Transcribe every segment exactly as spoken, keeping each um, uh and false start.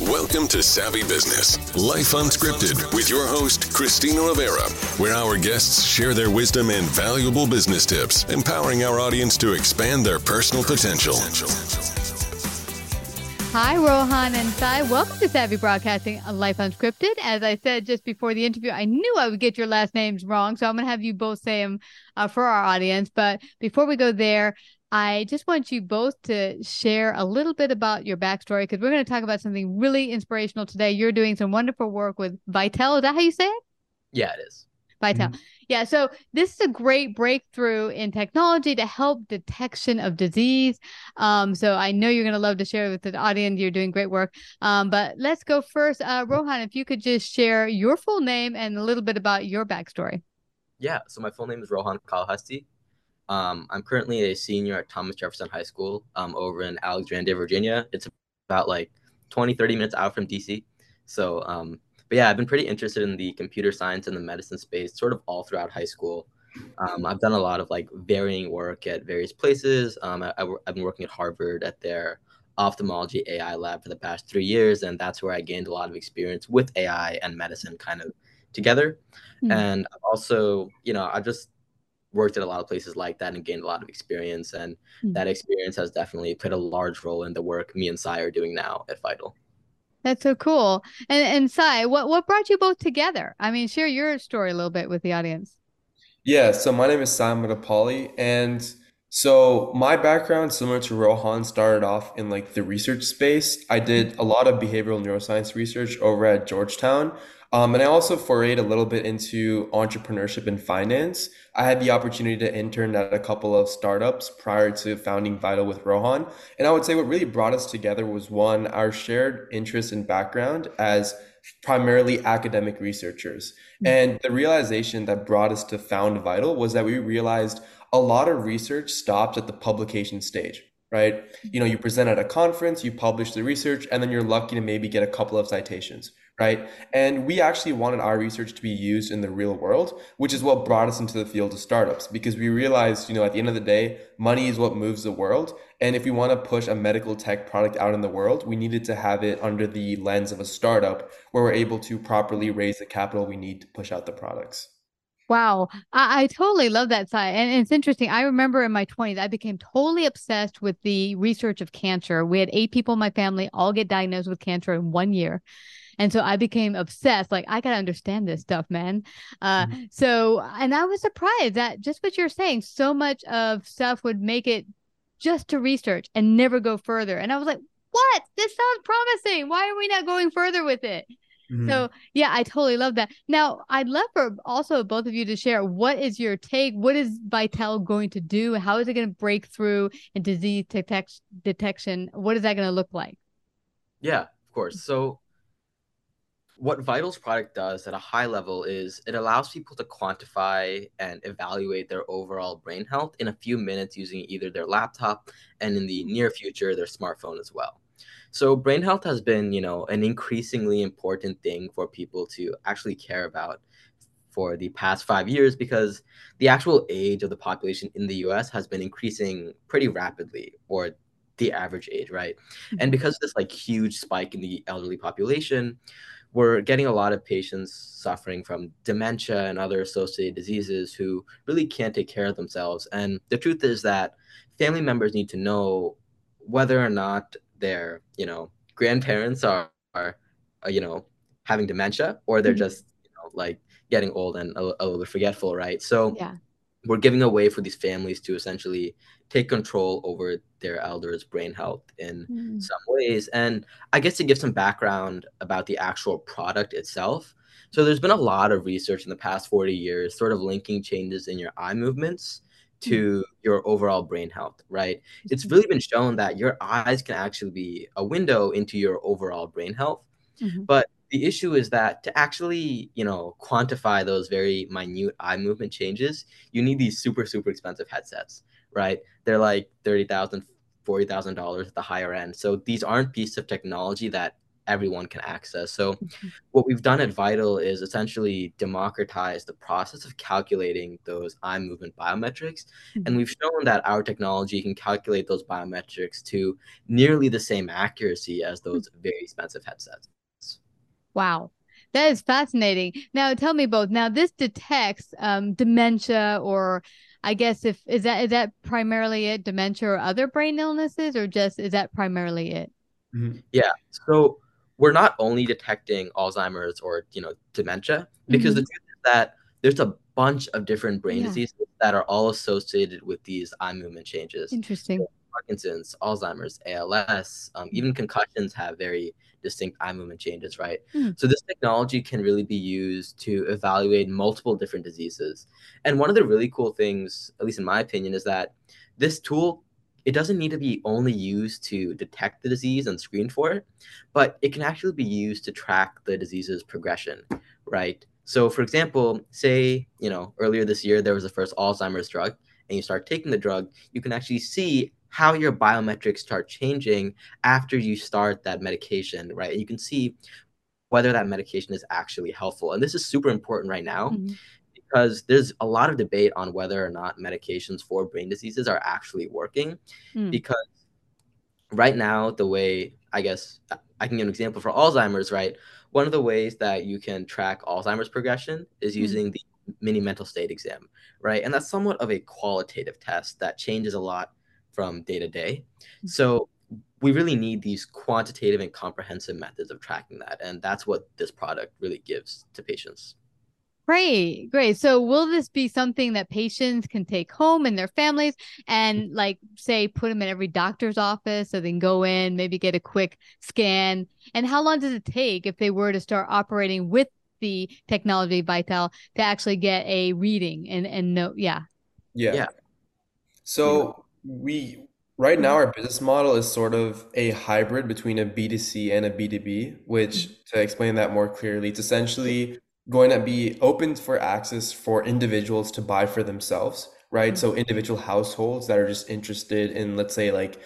Welcome to Savvy Business, Life Unscripted, with your host, Christina Rivera, where our guests share their wisdom and valuable business tips, empowering our audience to expand their personal potential. Hi, Rohan and Sai. Welcome to Savvy Broadcasting, Life Unscripted. As I said just before the interview, I knew I would get your last names wrong, so I'm going to have you both say them uh, for our audience. But before we go there, I just want you both to share a little bit about your backstory, because we're going to talk about something really inspirational today. You're doing some wonderful work with Vytal. Is that how you say it? Yeah, it is. Vytal. Mm-hmm. Yeah. So this is a great breakthrough in technology to help detection of disease. Um, so I know you're going to love to share with the audience. You're doing great work. Um, but let's go first. Uh, Rohan, if you could just share your full name and a little bit about your backstory. Yeah. So my full name is Rohan Kalahasty. Um, I'm currently a senior at Thomas Jefferson High School um, over in Alexandria, Virginia. It's about like twenty, thirty minutes out from D C. So, um, but yeah, I've been pretty interested in the computer science and the medicine space sort of all throughout high school. Um, I've done a lot of like varying work at various places. Um, I, I, I've been working at Harvard at their Ophthalmology A I Lab for the past three years. And that's where I gained a lot of experience with A I and medicine kind of together. Mm-hmm. And also, you know, I just worked at a lot of places like that and gained a lot of experience. And mm-hmm. that experience has definitely played a large role in the work me and Sai are doing now at Vytal. That's so cool. And and Sai, what, what brought you both together? I mean, share your story a little bit with the audience. Yeah, so my name is Sai Mattapalli. And so my background, similar to Rohan, started off in like the research space. I did a lot of behavioral neuroscience research over at Georgetown. Um, and I also forayed a little bit into entrepreneurship and finance. I had the opportunity to intern at a couple of startups prior to founding Vytal with Rohan. And I would say what really brought us together was, one, our shared interest and background as primarily academic researchers. And the realization that brought us to found Vytal was that we realized a lot of research stops at the publication stage. Right? You know, you present at a conference, you publish the research, and then you're lucky to maybe get a couple of citations, right? And we actually wanted our research to be used in the real world, which is what brought us into the field of startups, because we realized, you know, at the end of the day, money is what moves the world. And if we want to push a medical tech product out in the world, we needed to have it under the lens of a startup where we're able to properly raise the capital we need to push out the products. Wow. I, I totally love that side. And, and it's interesting. I remember in my twenties, I became totally obsessed with the research of cancer. We had eight people in my family all get diagnosed with cancer in one year. And so I became obsessed. Like, I got to understand this stuff, man. Uh, mm-hmm. So, and I was surprised that just what you're saying, so much of stuff would make it just to research and never go further. And I was like, what? This sounds promising. Why are we not going further with it? So, yeah, I totally love that. Now, I'd love for also both of you to share, what is your take? What is Vytal going to do? How is it going to break through in disease detect- detection? What is that going to look like? Yeah, of course. So what Vytal's product does at a high level is it allows people to quantify and evaluate their overall brain health in a few minutes using either their laptop and in the near future, their smartphone as well. So brain health has been, you know, an increasingly important thing for people to actually care about for the past five years because the actual age of the population in the U S has been increasing pretty rapidly, or the average age, right? Mm-hmm. And because of this like huge spike in the elderly population, we're getting a lot of patients suffering from dementia and other associated diseases who really can't take care of themselves. And the truth is that family members need to know whether or not their, you know, grandparents are, are you know, having dementia, or they're mm-hmm. just, you know, like getting old and a, a little bit forgetful, right? So yeah. we're giving a way for these families to essentially take control over their elders' brain health in mm. some ways. And I guess to give some background about the actual product itself. So there's been a lot of research in the past forty years, sort of linking changes in your eye movements to mm. your overall brain health, right? It's really been shown that your eyes can actually be a window into your overall brain health. Mm-hmm. But the issue is that to actually, you know, quantify those very minute eye movement changes, you need these super, super expensive headsets, right? They're like thirty thousand dollars, forty thousand dollars at the higher end. So these aren't pieces of technology that everyone can access. So mm-hmm. what we've done at Vytal is essentially democratize the process of calculating those eye movement biometrics. Mm-hmm. And we've shown that our technology can calculate those biometrics to nearly the same accuracy as those mm-hmm. very expensive headsets. Wow. That is fascinating. Now, tell me both. Now, this detects um, dementia, or I guess if is that is that primarily it, dementia or other brain illnesses, or just is that primarily it? Mm-hmm. Yeah. So we're not only detecting Alzheimer's or, you know, dementia, because mm-hmm. the truth is that there's a bunch of different brain yeah. diseases that are all associated with these eye movement changes. Interesting. So, Parkinson's, Alzheimer's, A L S, um, even concussions have very distinct eye movement changes, right? Mm. So this technology can really be used to evaluate multiple different diseases. And one of the really cool things, at least in my opinion, is that this tool, it doesn't need to be only used to detect the disease and screen for it, but it can actually be used to track the disease's progression, right? So for example, say, you know, earlier this year, there was the first Alzheimer's drug, and you start taking the drug, you can actually see how your biometrics start changing after you start that medication, right? And you can see whether that medication is actually helpful. And this is super important right now mm-hmm. because there's a lot of debate on whether or not medications for brain diseases are actually working. Mm. Because right now, the way, I guess, I can give an example for Alzheimer's, right? One of the ways that you can track Alzheimer's progression is mm-hmm. using the mini mental state exam, right? And that's somewhat of a qualitative test that changes a lot from day to day. So we really need these quantitative and comprehensive methods of tracking that. And that's what this product really gives to patients. Great, great. So will this be something that patients can take home and their families and like say, put them in every doctor's office so they can go in, maybe get a quick scan? And how long does it take if they were to start operating with the technology Vytal to actually get a reading and, and know? Yeah. Yeah. yeah. So We right now our business model is sort of a hybrid between a B two C and a B two B, which to explain that more clearly, it's essentially going to be open for access for individuals to buy for themselves, right? So individual households that are just interested in, let's say, like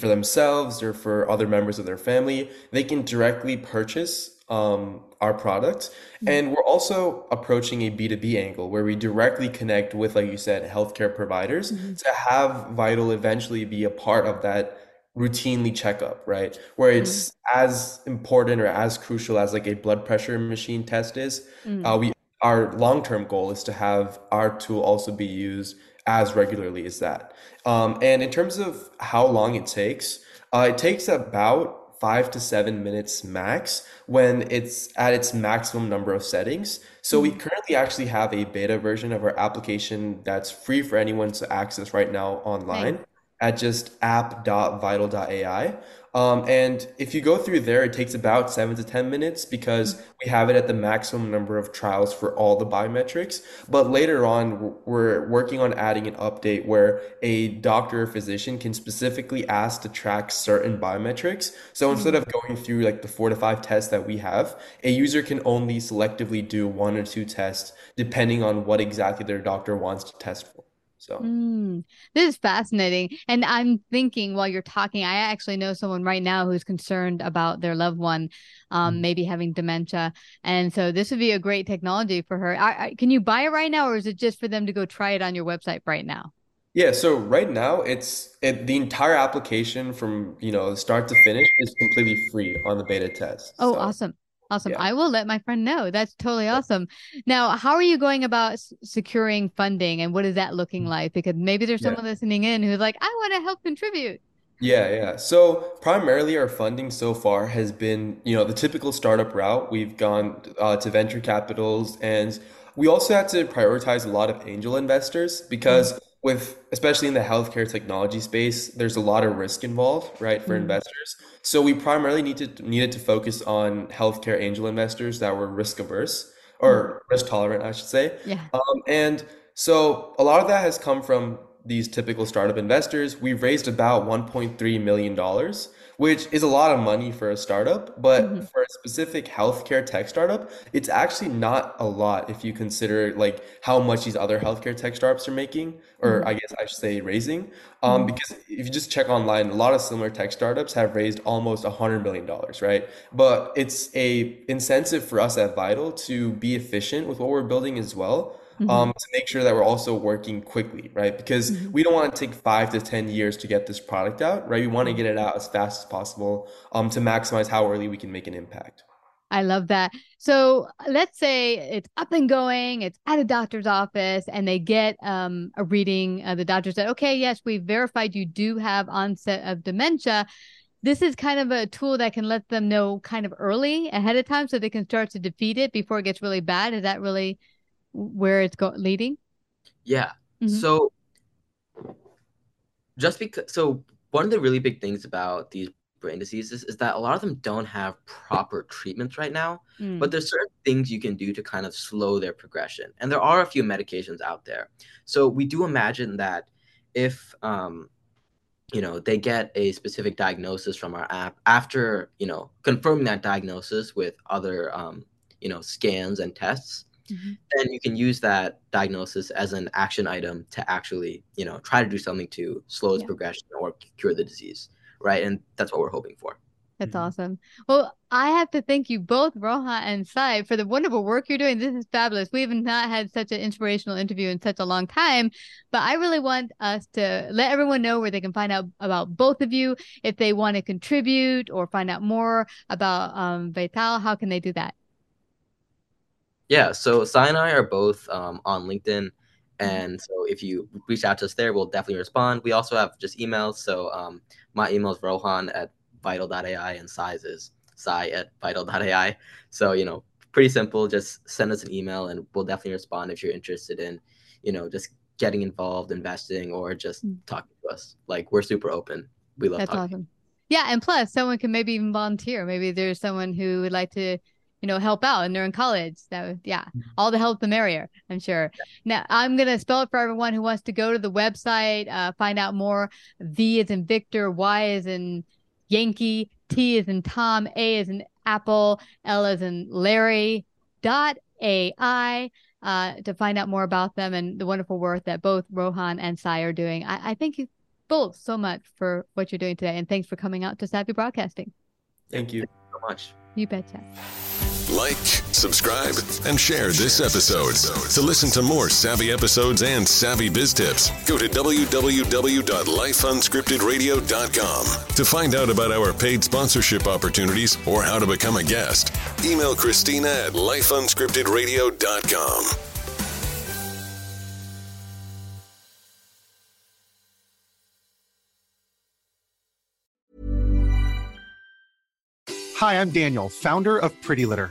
for themselves or for other members of their family, they can directly purchase um, our products. And we're also approaching a B two B angle where we directly connect with, like you said, healthcare providers mm-hmm. to have Vytal eventually be a part of that routinely checkup, right? Where it's mm-hmm. as important or as crucial as like a blood pressure machine test is. Mm-hmm. Uh, we our long-term goal is to have our tool also be used as regularly as that. Um, and in terms of how long it takes, uh, it takes about five to seven minutes max when it's at its maximum number of settings. So we currently actually have a beta version of our application that's free for anyone to access right now online right. at just app dot vytal dot A I. Um, and if you go through there, it takes about seven to ten minutes because mm-hmm. we have it at the maximum number of trials for all the biometrics. But later on, we're working on adding an update where a doctor or physician can specifically ask to track certain biometrics. So mm-hmm. instead of going through like the four to five tests that we have, a user can only selectively do one or two tests depending on what exactly their doctor wants to test for. So mm, this is fascinating. And I'm thinking while you're talking, I actually know someone right now who's concerned about their loved one, um, mm. maybe having dementia. And so this would be a great technology for her. I, I, can you buy it right now, or is it just for them to go try it on your website right now? Yeah. So right now it's it, the entire application from, you know, start to finish is completely free on the beta test. Oh, so. Awesome. Awesome. Yeah. I will let my friend know. That's totally awesome. Now, how are you going about s- securing funding, and what is that looking like? Because maybe there's someone yeah. listening in who's like, I want to help contribute. Yeah, yeah. So primarily our funding so far has been, you know, the typical startup route. We've gone uh, to venture capitals, and we also had to prioritize a lot of angel investors because mm-hmm. with, especially in the healthcare technology space, there's a lot of risk involved, right, for mm-hmm. investors. So we primarily needed to, needed to focus on healthcare angel investors that were risk averse or mm-hmm. risk tolerant, I should say. Yeah. Um, and so a lot of that has come from these typical startup investors. We've raised about one point three million dollars, which is a lot of money for a startup, but mm-hmm. for a specific healthcare tech startup, it's actually not a lot if you consider like how much these other healthcare tech startups are making, or mm-hmm. I guess I should say raising, um, mm-hmm. because if you just check online, a lot of similar tech startups have raised almost one hundred million dollars, right? But it's a incentive for us at Vytal to be efficient with what we're building as well. Mm-hmm. Um, to make sure that we're also working quickly, right? Because mm-hmm. we don't want to take five to ten years to get this product out, right? We want to get it out as fast as possible um, to maximize how early we can make an impact. I love that. So let's say it's up and going, it's at a doctor's office, and they get um, a reading. Uh, the doctor said, okay, yes, we've verified you do have onset of dementia. This is kind of a tool that can let them know kind of early ahead of time so they can start to defeat it before it gets really bad. Is that really where it's go- leading? Yeah. Mm-hmm. So just because, so one of the really big things about these brain diseases is that a lot of them don't have proper treatments right now, mm. but there's certain things you can do to kind of slow their progression. And there are a few medications out there. So we do imagine that if, um, you know, they get a specific diagnosis from our app after, you know, confirming that diagnosis with other, um, you know, scans and tests, mm-hmm. then you can use that diagnosis as an action item to actually, you know, try to do something to slow its yeah. progression or cure the disease, right? And that's what we're hoping for. That's mm-hmm. awesome. Well, I have to thank you both, Rohan and Sai, for the wonderful work you're doing. This is fabulous. We have not had such an inspirational interview in such a long time, but I really want us to let everyone know where they can find out about both of you. If they want to contribute or find out more about um, Vytal, how can they do that? Yeah, so Sai and I are both um, on LinkedIn, and so if you reach out to us there, we'll definitely respond. We also have just emails, so um, my email is Rohan at Vytal dot A I, and Sai's is Sai at Vytal dot A I. So, you know, pretty simple. Just send us an email, and we'll definitely respond if you're interested in, you know, just getting involved, investing, or just mm. talking to us. Like, we're super open. We love That's talking. That's awesome. Yeah, and plus, someone can maybe even volunteer. Maybe there's someone who would like to, you know, help out, and they're in college. That was, yeah, all the help the merrier, I'm sure. Yeah. Now, I'm going to spell it for everyone who wants to go to the website, uh, find out more. V is in Victor, Y is in Yankee, T is in Tom, A is in Apple, L is in Larry, dot A I, uh, to find out more about them and the wonderful work that both Rohan and Sai are doing. I, I thank you both so much for what you're doing today, and thanks for coming out to Savvy Broadcasting. Thank you so much. You betcha. Like, subscribe, and share this episode. To listen to more Savvy episodes and Savvy Biz Tips, go to w w w dot life unscripted radio dot com. To find out about our paid sponsorship opportunities or how to become a guest, email Christina at life unscripted radio dot com. Hi, I'm Daniel, founder of Pretty Litter.